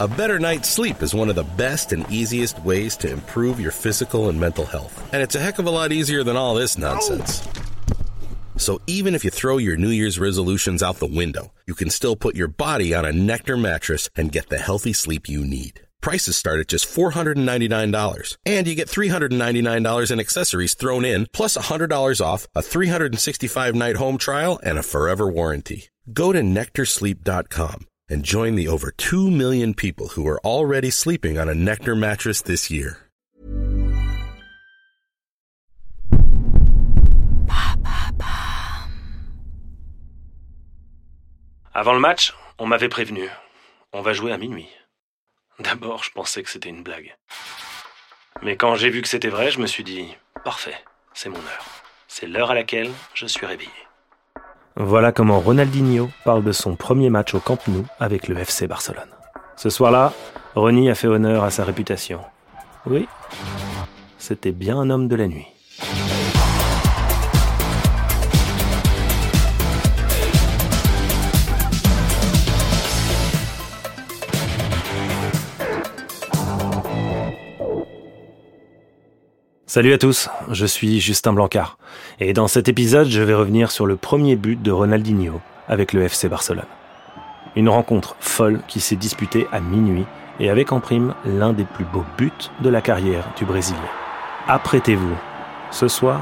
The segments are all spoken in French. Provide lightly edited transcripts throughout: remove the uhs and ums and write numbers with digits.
A better night's sleep is one of the best and easiest ways to improve your physical and mental health. And it's a heck of a lot easier than all this nonsense. So even if you throw your New Year's resolutions out the window, you can still put your body on a Nectar mattress and get the healthy sleep you need. Prices start at just $499, and you get $399 in accessories thrown in, plus $100 off, a 365-night home trial, and a forever warranty. Go to NectarSleep.com and join the over 2 million people who are already sleeping on a Nectar mattress this year. Avant le match, on m'avait prévenu. On va jouer à minuit. D'abord, je pensais que c'était une blague. Mais quand j'ai vu que c'était vrai, je me suis dit « Parfait, c'est mon heure. C'est l'heure à laquelle je suis réveillé. » Voilà comment Ronaldinho parle de son premier match au Camp Nou avec le FC Barcelone. Ce soir-là, Reni a fait honneur à sa réputation. Oui, c'était bien un homme de la nuit. Salut à tous, je suis Justin Blancard, et dans cet épisode, je vais revenir sur le premier but de Ronaldinho avec le FC Barcelone. Une rencontre folle qui s'est disputée à minuit et avec en prime l'un des plus beaux buts de la carrière du Brésilien. Apprêtez-vous, ce soir,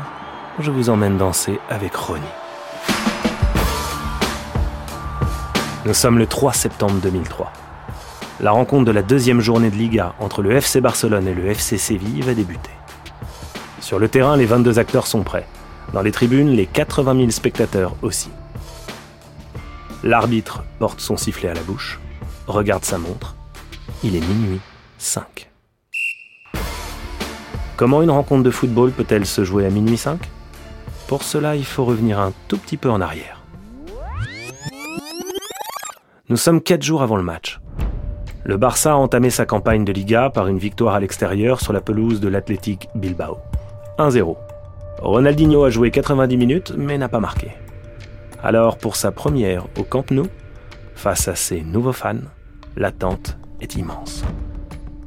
je vous emmène danser avec Reni. Nous sommes le 3 septembre 2003. La rencontre de la deuxième journée de Liga entre le FC Barcelone et le FC Séville va débuter. Sur le terrain, les 22 acteurs sont prêts. Dans les tribunes, les 80 000 spectateurs aussi. L'arbitre porte son sifflet à la bouche, regarde sa montre. Il est minuit 5. Comment une rencontre de football peut-elle se jouer à minuit 5 ? Pour cela, il faut revenir un tout petit peu en arrière. Nous sommes 4 jours avant le match. Le Barça a entamé sa campagne de Liga par une victoire à l'extérieur sur la pelouse de l'Athletic Bilbao. 1-0. Ronaldinho a joué 90 minutes, mais n'a pas marqué. Alors, pour sa première au Camp Nou, face à ses nouveaux fans, l'attente est immense.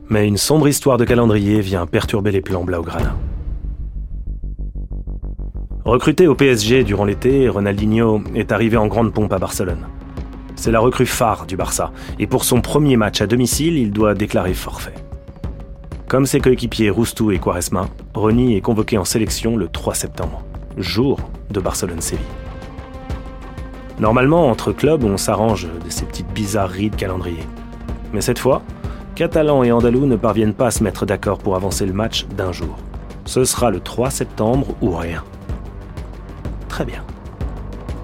Mais une sombre histoire de calendrier vient perturber les plans blaugrana. Recruté au PSG durant l'été, Ronaldinho est arrivé en grande pompe à Barcelone. C'est la recrue phare du Barça, et pour son premier match à domicile, il doit déclarer forfait. Comme ses coéquipiers Roustou et Quaresma, Reni est convoqué en sélection le 3 septembre, jour de Barcelone-Séville. Normalement, entre clubs, on s'arrange de ces petites bizarreries de calendrier. Mais cette fois, Catalans et Andalous ne parviennent pas à se mettre d'accord pour avancer le match d'un jour. Ce sera le 3 septembre ou rien. Très bien.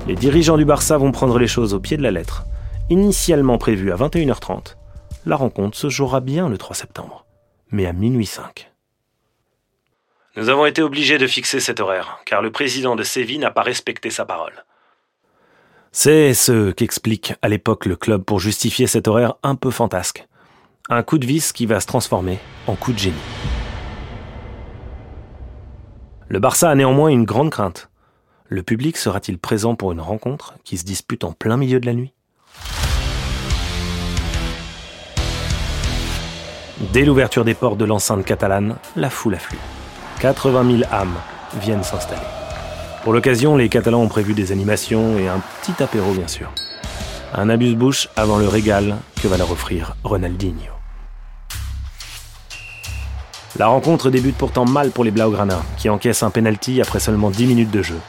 Les dirigeants du Barça vont prendre les choses au pied de la lettre. Initialement prévue à 21h30, la rencontre se jouera bien le 3 septembre. Mais à minuit 5. Nous avons été obligés de fixer cet horaire, car le président de Séville n'a pas respecté sa parole. C'est ce qu'explique à l'époque le club pour justifier cet horaire un peu fantasque. Un coup de vis qui va se transformer en coup de génie. Le Barça a néanmoins une grande crainte. Le public sera-t-il présent pour une rencontre qui se dispute en plein milieu de la nuit ? Dès l'ouverture des portes de l'enceinte catalane, la foule afflue. 80 000 âmes viennent s'installer. Pour l'occasion, les Catalans ont prévu des animations et un petit apéro, bien sûr. Un amuse-bouche avant le régal que va leur offrir Ronaldinho. La rencontre débute pourtant mal pour les Blaugrana, qui encaissent un penalty après seulement 10 minutes de jeu.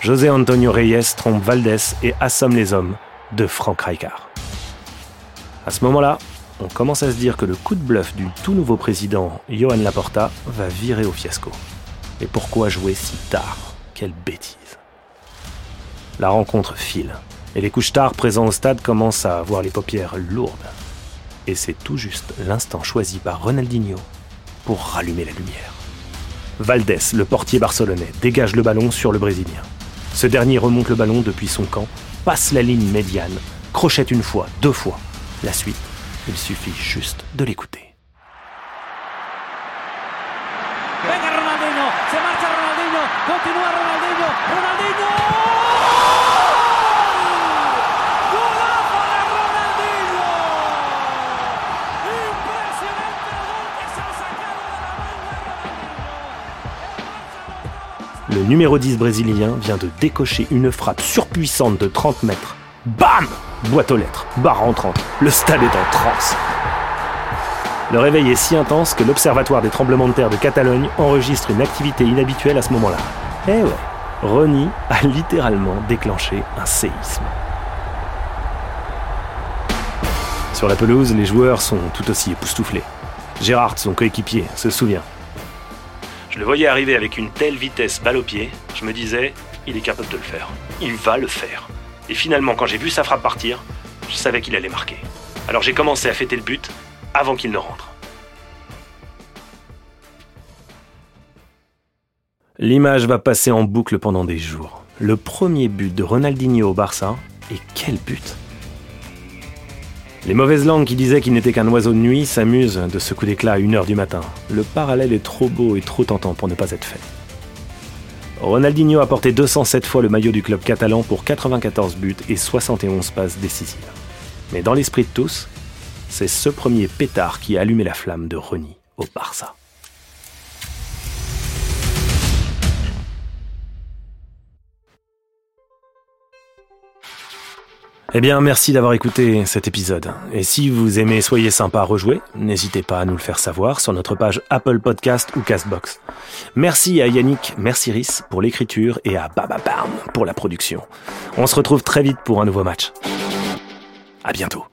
José Antonio Reyes trompe Valdés et assomme les hommes de Frank Rijkaard. À ce moment-là, on commence à se dire que le coup de bluff du tout nouveau président Joan Laporta va virer au fiasco. Et pourquoi jouer si tard ? Quelle bêtise ! La rencontre file, et les couche-tards présents au stade commencent à avoir les paupières lourdes. Et c'est tout juste l'instant choisi par Ronaldinho pour rallumer la lumière. Valdés, le portier barcelonais, dégage le ballon sur le Brésilien. Ce dernier remonte le ballon depuis son camp, passe la ligne médiane, crochète une fois, deux fois. La suite, il suffit juste de l'écouter. Venga Ronaldinho, se marcha Ronaldinho, continua Ronaldinho, Ronaldinho! le numéro 10 brésilien vient de décocher une frappe surpuissante de 30 mètres. Bam ! Boîte aux lettres, barre entrante, le stade est en transe. Le réveil est si intense que l'Observatoire des tremblements de terre de Catalogne enregistre une activité inhabituelle à ce moment-là. Eh ouais, Reni a littéralement déclenché un séisme. Sur la pelouse, les joueurs sont tout aussi époustouflés. Gérard, son coéquipier, se souvient. Je le voyais arriver avec une telle vitesse balle au pied, je me disais, il est capable de le faire. Il va le faire. Et finalement, quand j'ai vu sa frappe partir, je savais qu'il allait marquer. Alors j'ai commencé à fêter le but avant qu'il ne rentre. L'image va passer en boucle pendant des jours. Le premier but de Ronaldinho au Barça, et quel but! Les mauvaises langues qui disaient qu'il n'était qu'un oiseau de nuit s'amusent de ce coup d'éclat à 1h du matin. Le parallèle est trop beau et trop tentant pour ne pas être fait. Ronaldinho a porté 207 fois le maillot du club catalan pour 94 buts et 71 passes décisives. Mais dans l'esprit de tous, c'est ce premier pétard qui a allumé la flamme de Reni au Barça. Eh bien, merci d'avoir écouté cet épisode. Et si vous aimez Soyez Sympa à Rejouer, n'hésitez pas à nous le faire savoir sur notre page Apple Podcast ou Castbox. Merci à Yannick, merci Iris pour l'écriture et à Bababam pour la production. On se retrouve très vite pour un nouveau match. À bientôt.